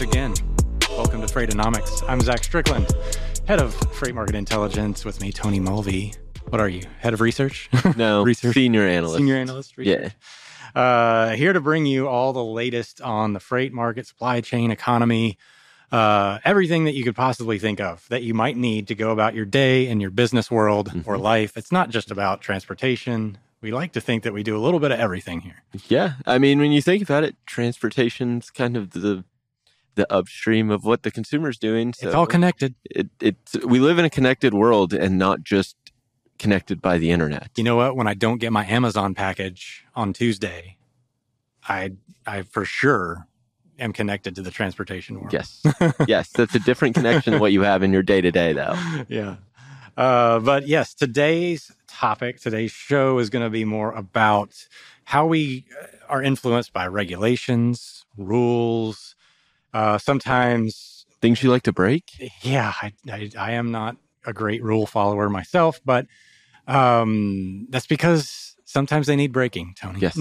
once again. Welcome to Freightonomics. I'm Zach Strickland, head of Freight Market Intelligence. With me, Tony Mulvey. What are you, head of research? No, research. Senior analyst. Research. Yeah. Here to bring you all the latest on the freight market, supply chain, economy, everything that you could possibly think of that you might need to go about your day and your business world or life. It's not just about transportation. We like to think that we do a little bit of everything here. Yeah. I mean, when you think about it, transportation's kind of the upstream of what the consumer's doing. So it's all connected. We live in a connected world and not just connected by the internet. You know what? When I don't get my Amazon package on Tuesday, I for sure am connected to the transportation world. Yes. Yes. That's a different connection than what you have in your day-to-day, though. Yeah. But yes, today's show is going to be more about how we are influenced by regulations, rules, sometimes things you like to break. Yeah, I am not a great rule follower myself, but that's because sometimes they need breaking, Tony. Yes.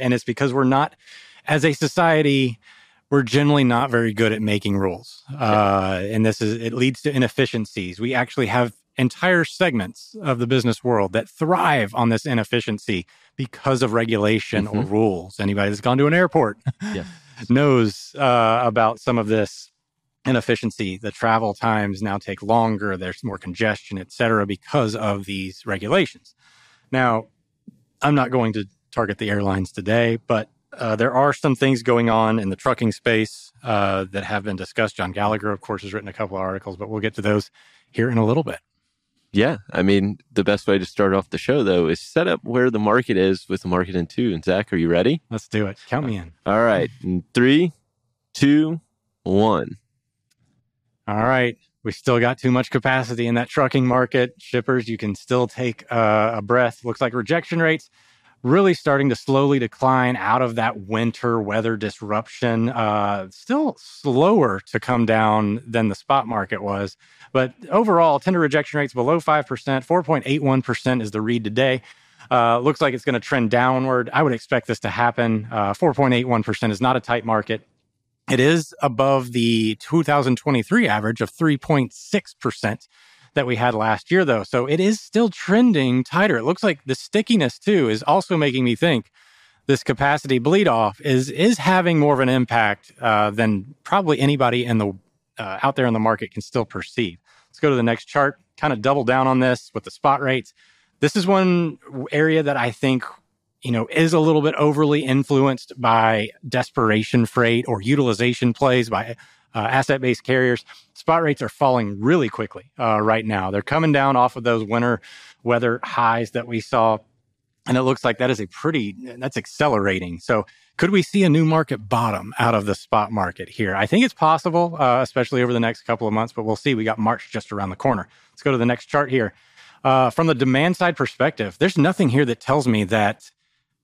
And it's because we're not, as a society, we're generally not very good at making rules. And it leads to inefficiencies. We actually have entire segments of the business world that thrive on this inefficiency because of regulation or rules. Anybody that's gone to an airport knows about some of this inefficiency. The travel times now take longer. There's more congestion, et cetera, because of these regulations. Now, I'm not going to target the airlines today, but there are some things going on in the trucking space that have been discussed. John Gallagher, of course, has written a couple of articles, but we'll get to those here in a little bit. Yeah. I mean, the best way to start off the show, though, is set up where the market is with the market in two. And Zach, are you ready? Let's do it. Count me in. All right. In 3, 2, 1. All right. We still got too much capacity in that trucking market. Shippers, you can still take a breath. Looks like rejection rates really starting to slowly decline out of that winter weather disruption. Still slower to come down than the spot market was. But overall, tender rejection rates below 5%, 4.81% is the read today. Looks like it's going to trend downward. I would expect this to happen. 4.81% is not a tight market. It is above the 2023 average of 3.6%. that we had last year, though. So it is still trending tighter. It looks like the stickiness, too, is also making me think this capacity bleed off is having more of an impact than probably anybody in the out there in the market can still perceive. Let's go to the next chart, kind of double down on this with the spot rates. This is one area that I think, is a little bit overly influenced by desperation freight or utilization plays by asset-based carriers. Spot rates are falling really quickly right now. They're coming down off of those winter weather highs that we saw. And it looks like that's accelerating. So could we see a new market bottom out of the spot market here? I think it's possible, especially over the next couple of months, but we'll see. We got March just around the corner. Let's go to the next chart here. From the demand side perspective, there's nothing here that tells me that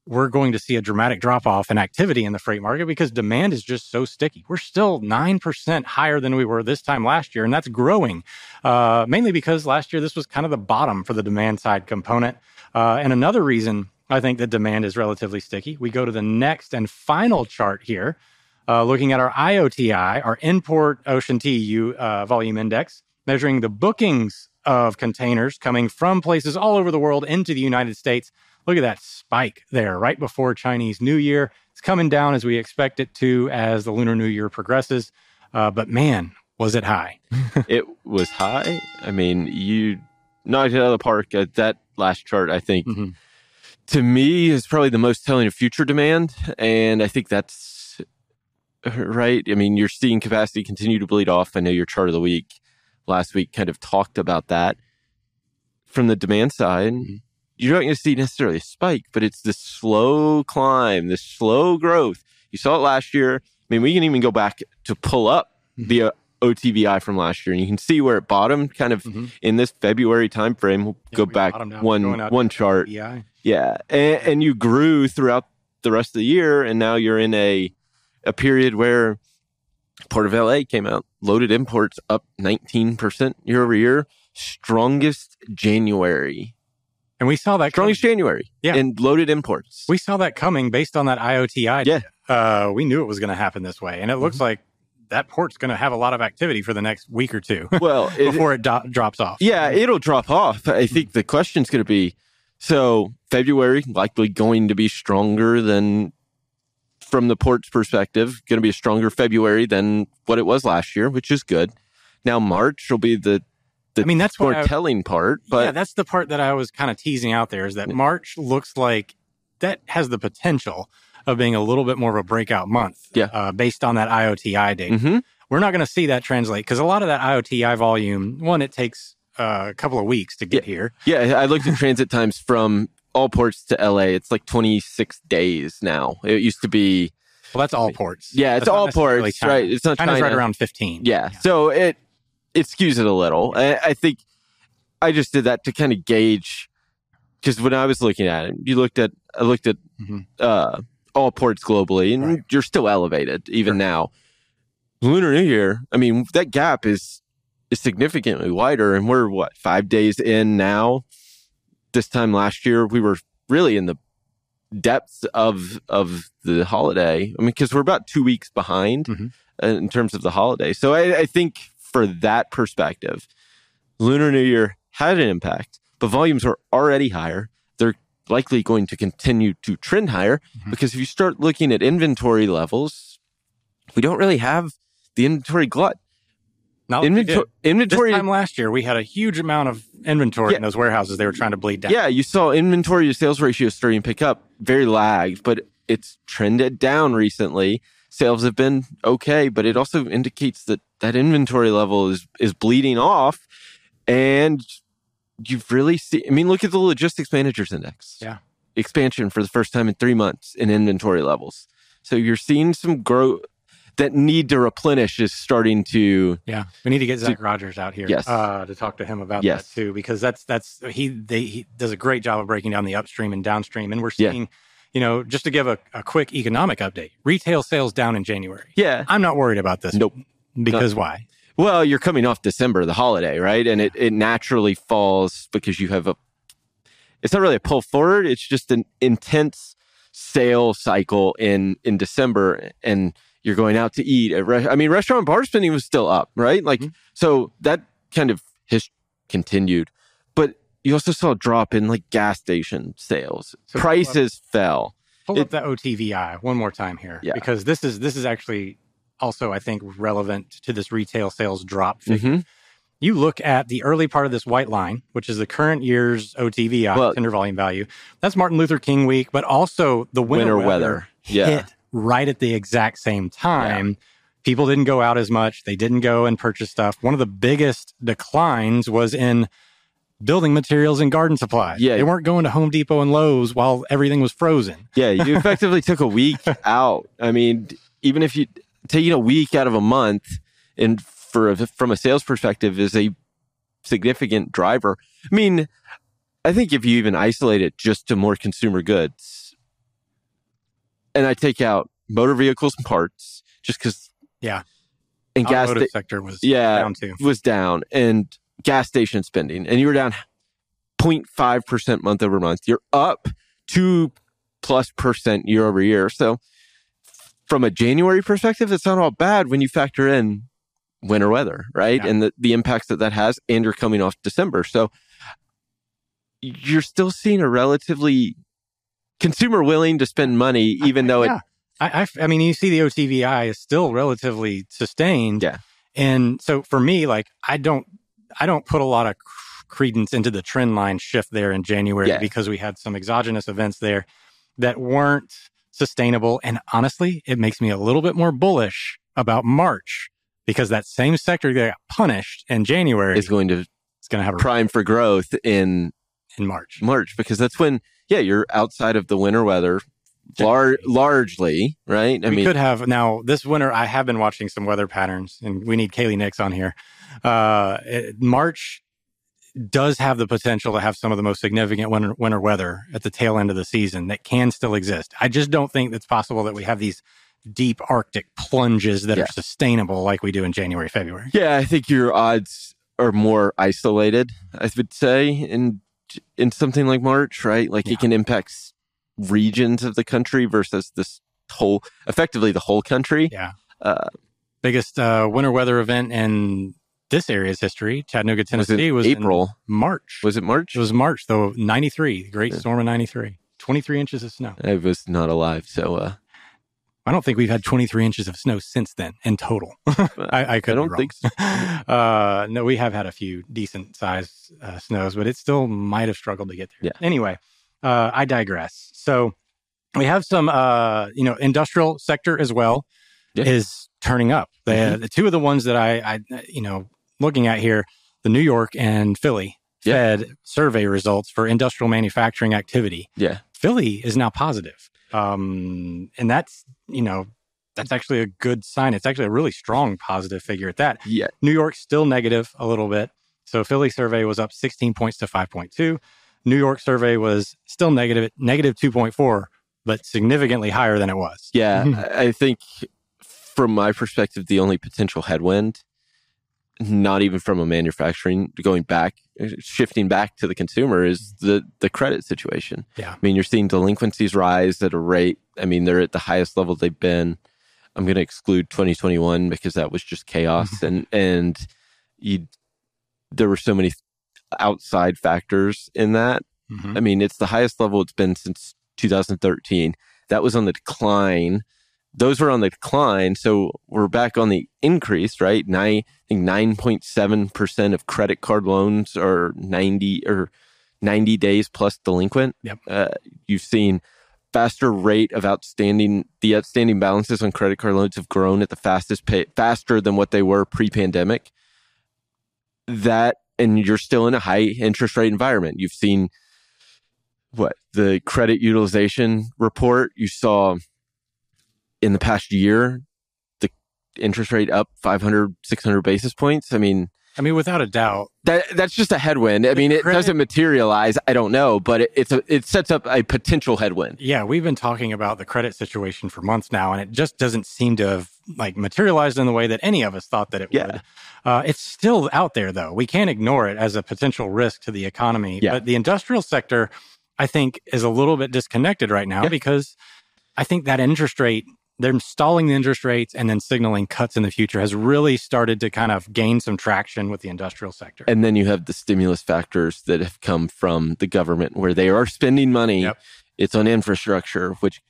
we're going to see a dramatic drop-off in activity in the freight market because demand is just so sticky. We're still 9% higher than we were this time last year, and that's growing, mainly because last year this was kind of the bottom for the demand-side component. And another reason I think that demand is relatively sticky, we go to the next and final chart here, looking at our IOTI, our Import Ocean TEU Volume Index, measuring the bookings of containers coming from places all over the world into the United States. Look at that spike there right before Chinese New Year. It's coming down as we expect it to as the Lunar New Year progresses. But man, was it high. It was high. I mean, you knocked it out of the park. That last chart, I think, to me, is probably the most telling of future demand. And I think that's right. I mean, you're seeing capacity continue to bleed off. I know your chart of the week last week kind of talked about that. From the demand side, you're not going to see necessarily a spike, but it's this slow climb, this slow growth. You saw it last year. I mean, we can even go back to pull up the OTVI from last year, and you can see where it bottomed kind of in this February timeframe. We'll go we back one chart. OTVI. Yeah, and you grew throughout the rest of the year, and now you're in a period where Port of LA came out, loaded imports up 19% year over year, strongest January. And we saw that strongest coming. January, yeah, and loaded imports. We saw that coming based on that IOTI. Yeah, we knew it was going to happen this way, and it looks like that port's going to have a lot of activity for the next week or two before it drops off. Yeah, it'll drop off. I think the question's going to be, so February likely going to be stronger than, from the port's perspective, going to be a stronger February than what it was last year, which is good. Now March will be that's more telling part. But yeah, that's the part that I was kind of teasing out there, is that March looks like that has the potential of being a little bit more of a breakout month based on that IOTI date. Mm-hmm. We're not going to see that translate because a lot of that IOTI volume, one, it takes a couple of weeks to get here. Yeah, I looked at transit times from all ports to LA. It's like 26 days now. It used to be... Well, that's all ports. Yeah, it's all ports, right? It's not China's right around 15. Yeah. So it skews it a little. I think I just did that to kind of gauge, because when I was looking at it, I looked at mm-hmm. All ports globally, and right. You're still elevated even sure. now. Lunar New Year, I mean, that gap is significantly wider, and we're, 5 days in now? This time last year, we were really in the depths of the holiday. I mean, because we're about 2 weeks behind mm-hmm. in terms of the holiday. So I think for that perspective, Lunar New Year had an impact, but volumes were already higher. They're likely going to continue to trend higher mm-hmm. because if you start looking at inventory levels, we don't really have the inventory glut. Now, inventory this time last year, we had a huge amount of inventory in those warehouses. They were trying to bleed down. Yeah, you saw inventory to sales ratio starting to pick up, very lagged, but it's trended down recently. Sales have been okay, but it also indicates that inventory level is bleeding off. And you've really seen, I mean, look at the Logistics Managers Index. Yeah. Expansion for the first time in 3 months in inventory levels. So you're seeing some growth. That need to replenish is starting to... Yeah, we need to get Zach Rogers out here to talk to him about that too, because he does a great job of breaking down the upstream and downstream. And we're seeing, just to give a quick economic update, retail sales down in January. Yeah. I'm not worried about this. Nope. Because why? Well, you're coming off December, the holiday, right? And it naturally falls because you have it's not really a pull forward. It's just an intense sale cycle in December, and you're going out to eat at restaurant and bar spending was still up, right? Like, mm-hmm. so that kind of continued, but you also saw a drop in like gas station sales. So prices fell. Pull up the OTVI one more time here, because this is actually also, I think, relevant to this retail sales drop figure. Mm-hmm. You look at the early part of this white line, which is the current year's OTVI, tender volume value. That's Martin Luther King week, but also the winter weather hit right at the exact same time. Yeah. People didn't go out as much. They didn't go and purchase stuff. One of the biggest declines was in building materials and garden supplies. Yeah. They weren't going to Home Depot and Lowe's while everything was frozen. Yeah, you effectively took a week out. I mean, even if you taking a week out of a month and from a sales perspective is a significant driver. I mean, I think if you even isolate it just to more consumer goods, and I take out motor vehicles and parts just because... Yeah. And gas... Automotive sector was down too. Was down. And gas station spending. And you were down 0.5% month over month. You're up 2+% year over year. So from a January perspective, it's not all bad when you factor in winter weather, right? Yeah. And the impacts that has. And you're coming off December. So you're still seeing a relatively... consumer willing to spend money, even though it... I mean, you see the OTVI is still relatively sustained. Yeah. And so for me, like, I don't put a lot of credence into the trend line shift there in January because we had some exogenous events there that weren't sustainable. And honestly, it makes me a little bit more bullish about March because that same sector that got punished in January is going to have a prime for growth in March, because that's when... Yeah, you're outside of the winter weather, largely, right? I mean, could have now this winter. I have been watching some weather patterns, and we need Kaylee Nix on here. March does have the potential to have some of the most significant winter weather at the tail end of the season that can still exist. I just don't think it's possible that we have these deep Arctic plunges that are sustainable like we do in January, February. Yeah, I think your odds are more isolated, I would say, in something like March, right? Like it can impact regions of the country versus the whole country. Yeah. biggest winter weather event in this area's history, Chattanooga, Tennessee, was April. March. Was it March? It was March, though, 93, the great storm of 93. 23 inches of snow. I was not alive, so... I don't think we've had 23 inches of snow since then in total. I could be wrong. I don't think so. No, we have had a few decent-sized snows, but it still might have struggled to get there. Yeah. Anyway, I digress. So we have some, industrial sector as well is turning up. The two of the ones that I looking at here, the New York and Philly Fed survey results for industrial manufacturing activity. Yeah. Philly is now positive. And that's actually a good sign. It's actually a really strong positive figure at that. Yeah. New York's still negative a little bit. So Philly survey was up 16 points to 5.2. New York survey was still negative at negative 2.4, but significantly higher than it was. Yeah. I think from my perspective, the only potential headwind, not even from a manufacturing shifting back to the consumer, is the credit situation. Yeah. I mean, you're seeing delinquencies rise at a rate. I mean, they're at the highest level they've been. I'm going to exclude 2021 because that was just chaos. and there were so many outside factors in that. Mm-hmm. I mean, it's the highest level it's been since 2013. That was on the decline. Those were on the decline, so we're back on the increase, right? And I think 9.7% of credit card loans are 90 days plus delinquent. Yep. You've seen faster rate of outstanding balances on credit card loans have grown at the faster than what they were pre-pandemic. That, and you're still in a high interest rate environment. You've seen the credit utilization report, you saw in the past year, the interest rate up 500, 600 basis points. I mean, without a doubt, that's just a headwind. I mean, it doesn't materialize. I don't know, but it sets up a potential headwind. Yeah, we've been talking about the credit situation for months now, and it just doesn't seem to have materialized in the way that any of us thought that it would. It's still out there, though. We can't ignore it as a potential risk to the economy. Yeah. But the industrial sector, I think, is a little bit disconnected right now because I think that interest rate. They're stalling the interest rates and then signaling cuts in the future has really started to kind of gain some traction with the industrial sector. And then you have the stimulus factors that have come from the government where they are spending money. Yep. It's on infrastructure, which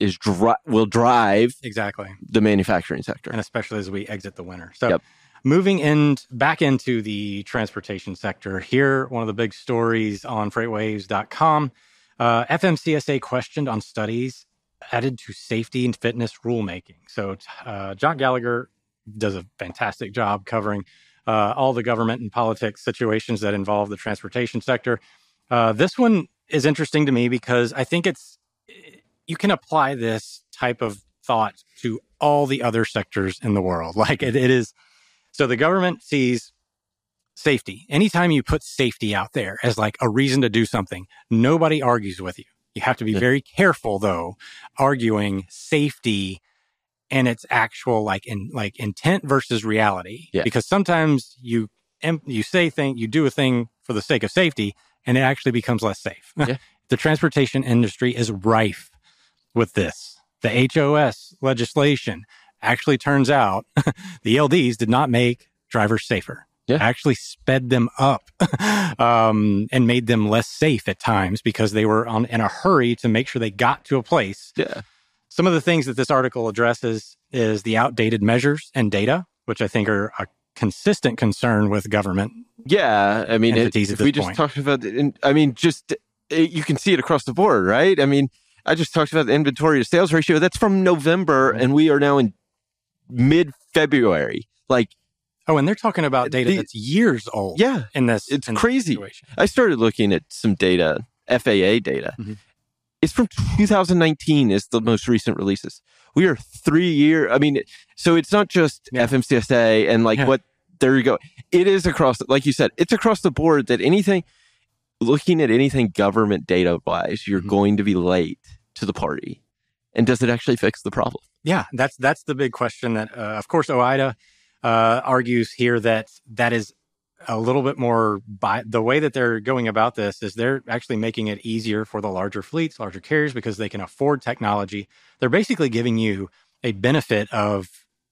is will drive exactly the manufacturing sector. And especially as we exit the winter. So moving back into the transportation sector here, one of the big stories on FreightWaves.com, FMCSA questioned on studies added to safety and fitness rulemaking. So John Gallagher does a fantastic job covering all the government and politics situations that involve the transportation sector. This one is interesting to me because I think you can apply this type of thought to all the other sectors in the world. Like it is, so the government sees safety. Anytime you put safety out there as like a reason to do something, nobody argues with you. You have to be very careful, though, arguing safety and its actual intent versus reality. Yeah. Because sometimes you do a thing for the sake of safety, and it actually becomes less safe. Yeah. The transportation industry is rife with this. The HOS legislation actually turns out the ELDs did not make drivers safer. Yeah. Actually sped them up and made them less safe at times because they were in a hurry to make sure they got to a place. Yeah. Some of the things that this article addresses is the outdated measures and data, which I think are a consistent concern with government. Yeah, I mean, we just talked about it. I mean, you can see it across the board, right? I mean, I just talked about the inventory to sales ratio. That's from November, and we are now in mid-February. Oh, and they're talking about data that's years old. Yeah. It's crazy. Situation. I started looking at some data, FAA data. Mm-hmm. It's from 2019 is the most recent releases. We are 3 years. I mean, so it's not just FMCSA and what, there you go. It is across, like you said, it's across the board that looking at anything government data-wise, you're going to be late to the party. And does it actually fix the problem? Yeah, that's the big question that, of course, OIDA... argues here that is a little bit more by the way that they're going about this is they're actually making it easier for the larger fleets, larger carriers, because they can afford technology. They're basically giving you a benefit of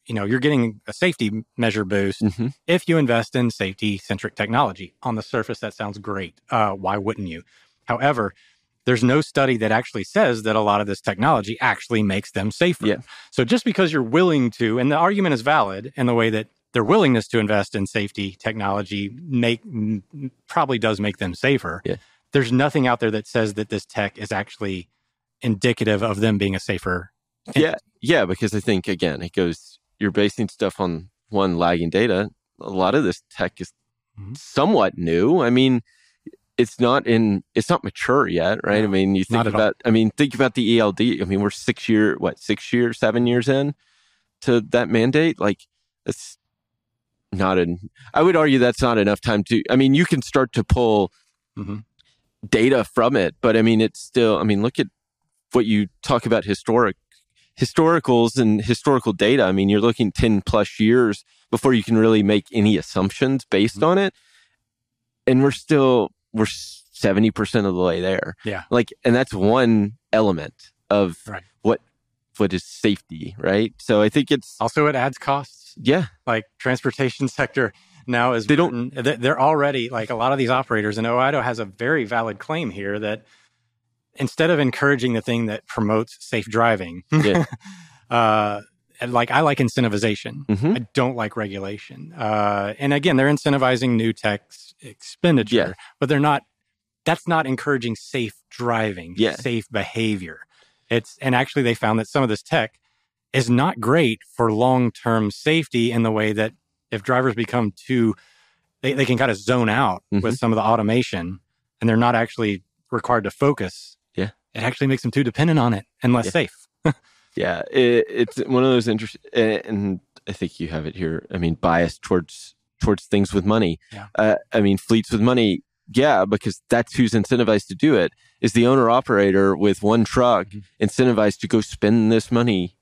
you know, you're getting a safety measure boost if you invest in safety-centric technology. On the surface, that sounds great. Why wouldn't you? However, there's no study that actually says that a lot of this technology actually makes them safer. Yeah. So just because you're willing to, and the argument is valid in the way that their willingness to invest in safety technology probably does make them safer. Yeah. There's nothing out there that says that this tech is actually indicative of them being a safer entity. Yeah, because I think, again, it goes, you're basing stuff on one, lagging data. A lot of this tech is somewhat new. I mean, it's not mature yet, right? No, I mean, think about the ELD. I mean, we're 7 years in to that mandate. Like, it's not I would argue that's not enough time to, I mean, you can start to pull data from it, but I mean, it's still, I mean, look at what you talk about historicals and historical data. I mean, you're looking 10 plus years before you can really make any assumptions based on it. And we're 70% of the way there. Yeah. Like, and that's one element of what is safety, right? So I think it's... Also, it adds costs. Yeah. Like, transportation sector now is... They're already, like, a lot of these operators, and OIDO has a very valid claim here that instead of encouraging the thing that promotes safe driving, I like incentivization. I don't like regulation. And again, they're incentivizing new tech expenditure, but they're not. That's not encouraging safe driving, safe behavior. And actually, they found that some of this tech is not great for long-term safety in the way that if drivers become they can kind of zone out with some of the automation, and they're not actually required to focus. Yeah, it actually makes them too dependent on it and less safe. Yeah, it's one of those interesting, and I think you have it here. I mean, bias towards things with money. Yeah. I mean, fleets with money. Yeah, because that's who's incentivized to do it, is the owner operator with one truck incentivized to go spend this money.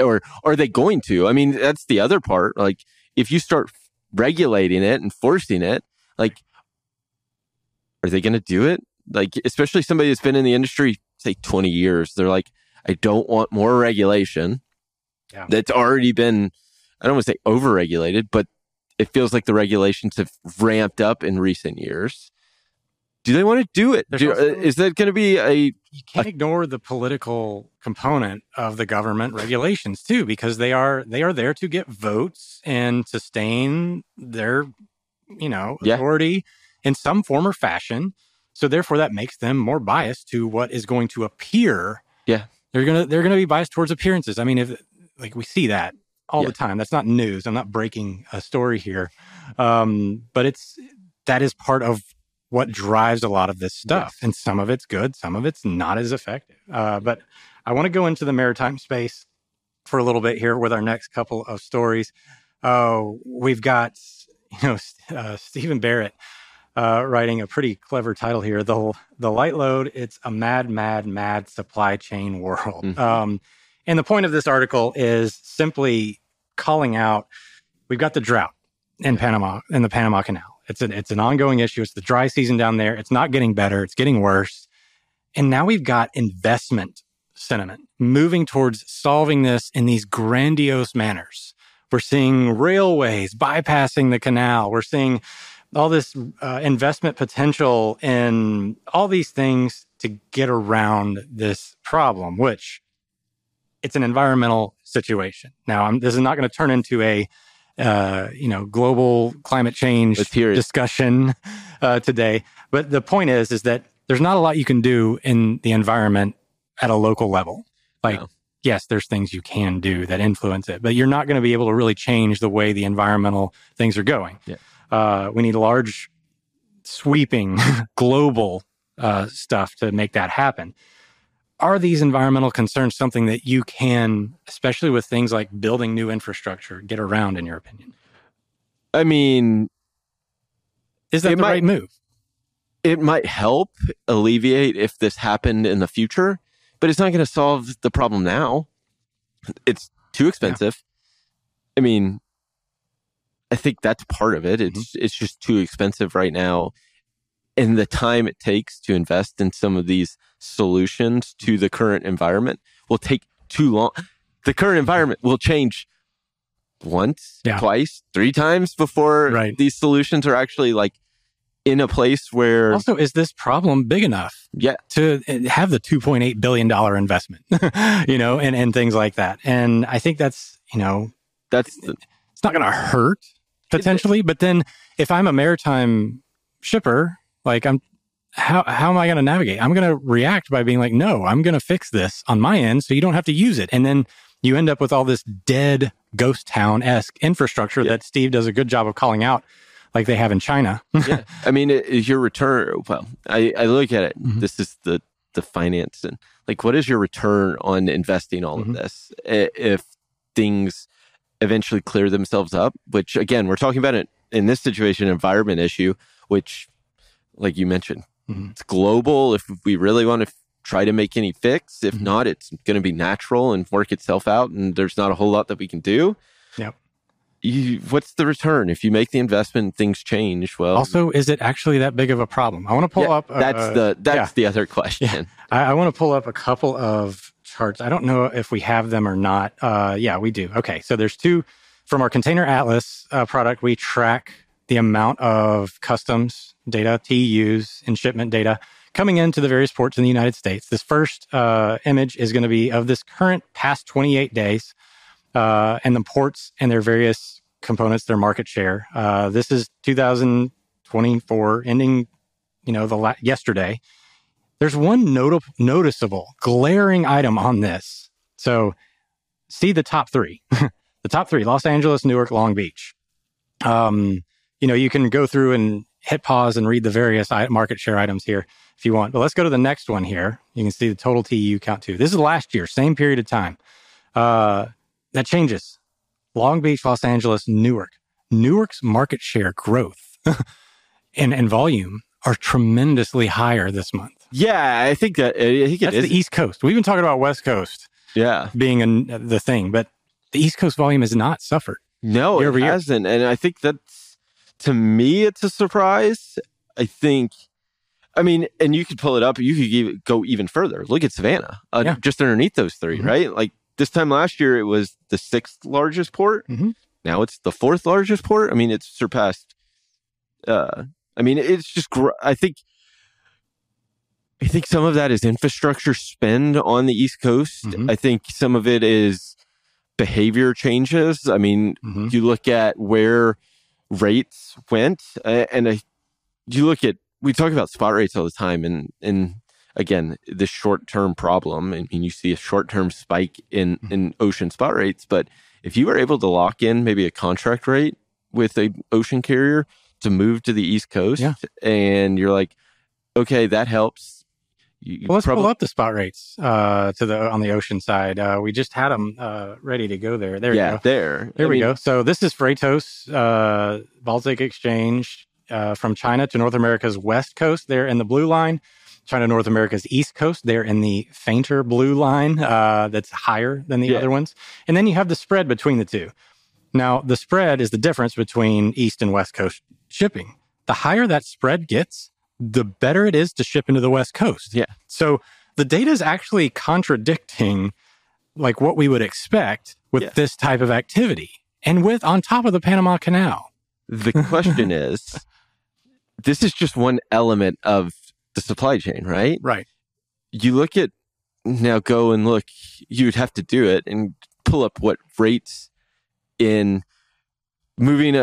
Or are they going to? I mean, that's the other part. Like, if you start regulating it and forcing it, like, are they going to do it? Like, especially somebody that's been in the industry, say 20 years, they're like, I don't want more regulation that's already been, I don't want to say overregulated, but it feels like the regulations have ramped up in recent years. Do they want to do it? Is that going to be a... You can't ignore the political component of the government regulations too, because they are there to get votes and sustain their, authority in some form or fashion. So therefore that makes them more biased to what is going to appear. Yeah. They're gonna be biased towards appearances. I mean, if like we see that all the time. That's not news. I'm not breaking a story here, but that is part of what drives a lot of this stuff. Yes. And some of it's good, some of it's not as effective. But I want to go into the maritime space for a little bit here with our next couple of stories. We've got Stephen Barrett writing a pretty clever title here. The light load, it's a mad, mad, mad supply chain world. And the point of this article is simply calling out, we've got the drought in Panama, in the Panama Canal. It's an ongoing issue. It's the dry season down there. It's not getting better. It's getting worse. And now we've got investment sentiment moving towards solving this in these grandiose manners. We're seeing railways bypassing the canal. We're seeing all this investment potential in all these things to get around this problem, which it's an environmental situation. Now, this is not going to turn into a global climate change discussion today. But the point is that there's not a lot you can do in the environment at a local level. Like, yes, there's things you can do that influence it, but you're not going to be able to really change the way the environmental things are going. Yeah. We need large, sweeping, global stuff to make that happen. Are these environmental concerns something that you can, especially with things like building new infrastructure, get around, in your opinion? I mean... Is that the right move? It might help alleviate if this happened in the future, but it's not going to solve the problem now. It's too expensive. Yeah. I mean... I think that's part of it. It's just too expensive right now. And the time it takes to invest in some of these solutions to the current environment will take too long. The current environment will change once, twice, three times before these solutions are actually like in a place where... Also, is this problem big enough to have the $2.8 billion investment, you know, and things like that? And I think that's, you know, that's it's not going to hurt potentially. But then if I'm a maritime shipper, like I'm... How am I going to navigate? I'm going to react by being like, no, I'm going to fix this on my end so you don't have to use it. And then you end up with all this dead ghost town-esque infrastructure that Steve does a good job of calling out like they have in China. I mean, is your return... Well, I look at it. Mm-hmm. This is the finance. And like, what is your return on investing all of this if things eventually clear themselves up? Which, again, we're talking about it in this situation, environment issue, which, like you mentioned... It's global if we really want to try to make any fix. If not, it's going to be natural and work itself out, and there's not a whole lot that we can do. Yep. What's the return? If you make the investment, things change. Well, also, is it actually that big of a problem? I want to pull up... That's the other question. Yeah. I want to pull up a couple of charts. I don't know if we have them or not. Yeah, we do. Okay, so there's two. From our Container Atlas product, we track the amount of customs data, TEUs, and shipment data coming into the various ports in the United States. This first image is going to be of this current past 28 days and the ports and their various components, their market share. This is 2024 ending, you know, yesterday. There's one noticeable, glaring item on this. So see the top three. The top three, Los Angeles, Newark, Long Beach. You know, you can go through and hit pause and read the various market share items here if you want. But let's go to the next one here. You can see the total TEU count too. This is last year, same period of time. That changes. Long Beach, Los Angeles, Newark. Newark's market share growth and volume are tremendously higher this month. Yeah, I think that that's the East Coast. We've been talking about West Coast being the thing, but the East Coast volume has not suffered. No, it hasn't. And I think that's, to me, it's a surprise. I think, I mean, and you could pull it up. You could go even further. Look at Savannah, just underneath those three, right? Like this time last year, it was the sixth largest port. Now it's the fourth largest port. I mean, it's surpassed. I mean, it's just, I think some of that is infrastructure spend on the East Coast. I think some of it is behavior changes. I mean, you look at where rates went, and you look at, we talk about spot rates all the time, and again, the short-term problem, and you see a short-term spike in ocean spot rates, but if you were able to lock in maybe a contract rate with an ocean carrier to move to the East Coast, and you're like, okay, that helps. Well, let's pull up the spot rates on the ocean side. We just had them ready to go there. There we go. There we go. So this is Freitos, Baltic Exchange, from China to North America's west coast. They're in the blue line. China, North America's east coast. They're in the fainter blue line that's higher than the other ones. And then you have the spread between the two. Now, the spread is the difference between east and west coast shipping. The higher that spread gets, the better it is to ship into the West Coast. Yeah. So the data is actually contradicting like what we would expect with this type of activity and with on top of the Panama Canal. The question is, this is just one element of the supply chain, right? Right. You look at, now go and look, you would have to do it and pull up what rates in moving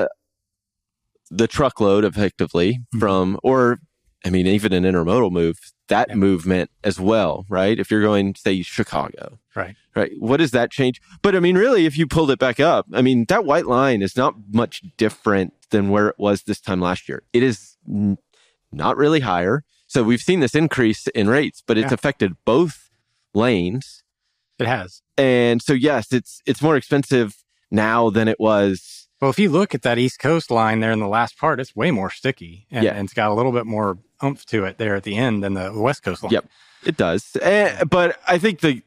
the truckload effectively from, or I mean, even an intermodal move, that movement as well, right? If you're going, say, Chicago. Right. What does that change? But I mean, really, if you pulled it back up, I mean, that white line is not much different than where it was this time last year. It is not really higher. So we've seen this increase in rates, but it's affected both lanes. It has. And so, yes, it's more expensive now than it was. Well, if you look at that East Coast line there in the last part, it's way more sticky and it's got a little bit more oomph to it there at the end than the West Coast line. Yep, it does. But I think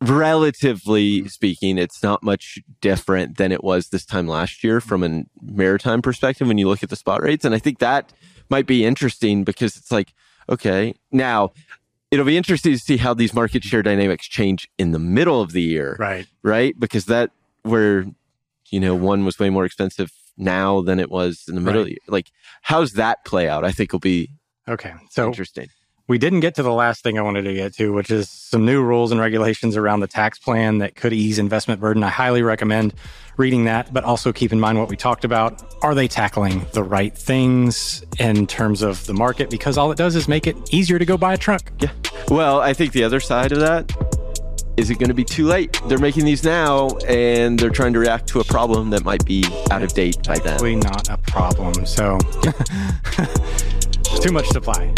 relatively speaking, it's not much different than it was this time last year from a maritime perspective when you look at the spot rates. And I think that might be interesting because it's like, okay, now it'll be interesting to see how these market share dynamics change in the middle of the year. Right. Because that where... you know, one was way more expensive now than it was in the middle of the year. Like, how's that play out? I think will be interesting. We didn't get to the last thing I wanted to get to, which is some new rules and regulations around the tax plan that could ease investment burden. I highly recommend reading that, but also keep in mind what we talked about. Are they tackling the right things in terms of the market? Because all it does is make it easier to go buy a truck. Yeah. Well, I think the other side of that, is it going to be too late? They're making these now and they're trying to react to a problem that might be out of date by then. It's not a problem, so too much supply.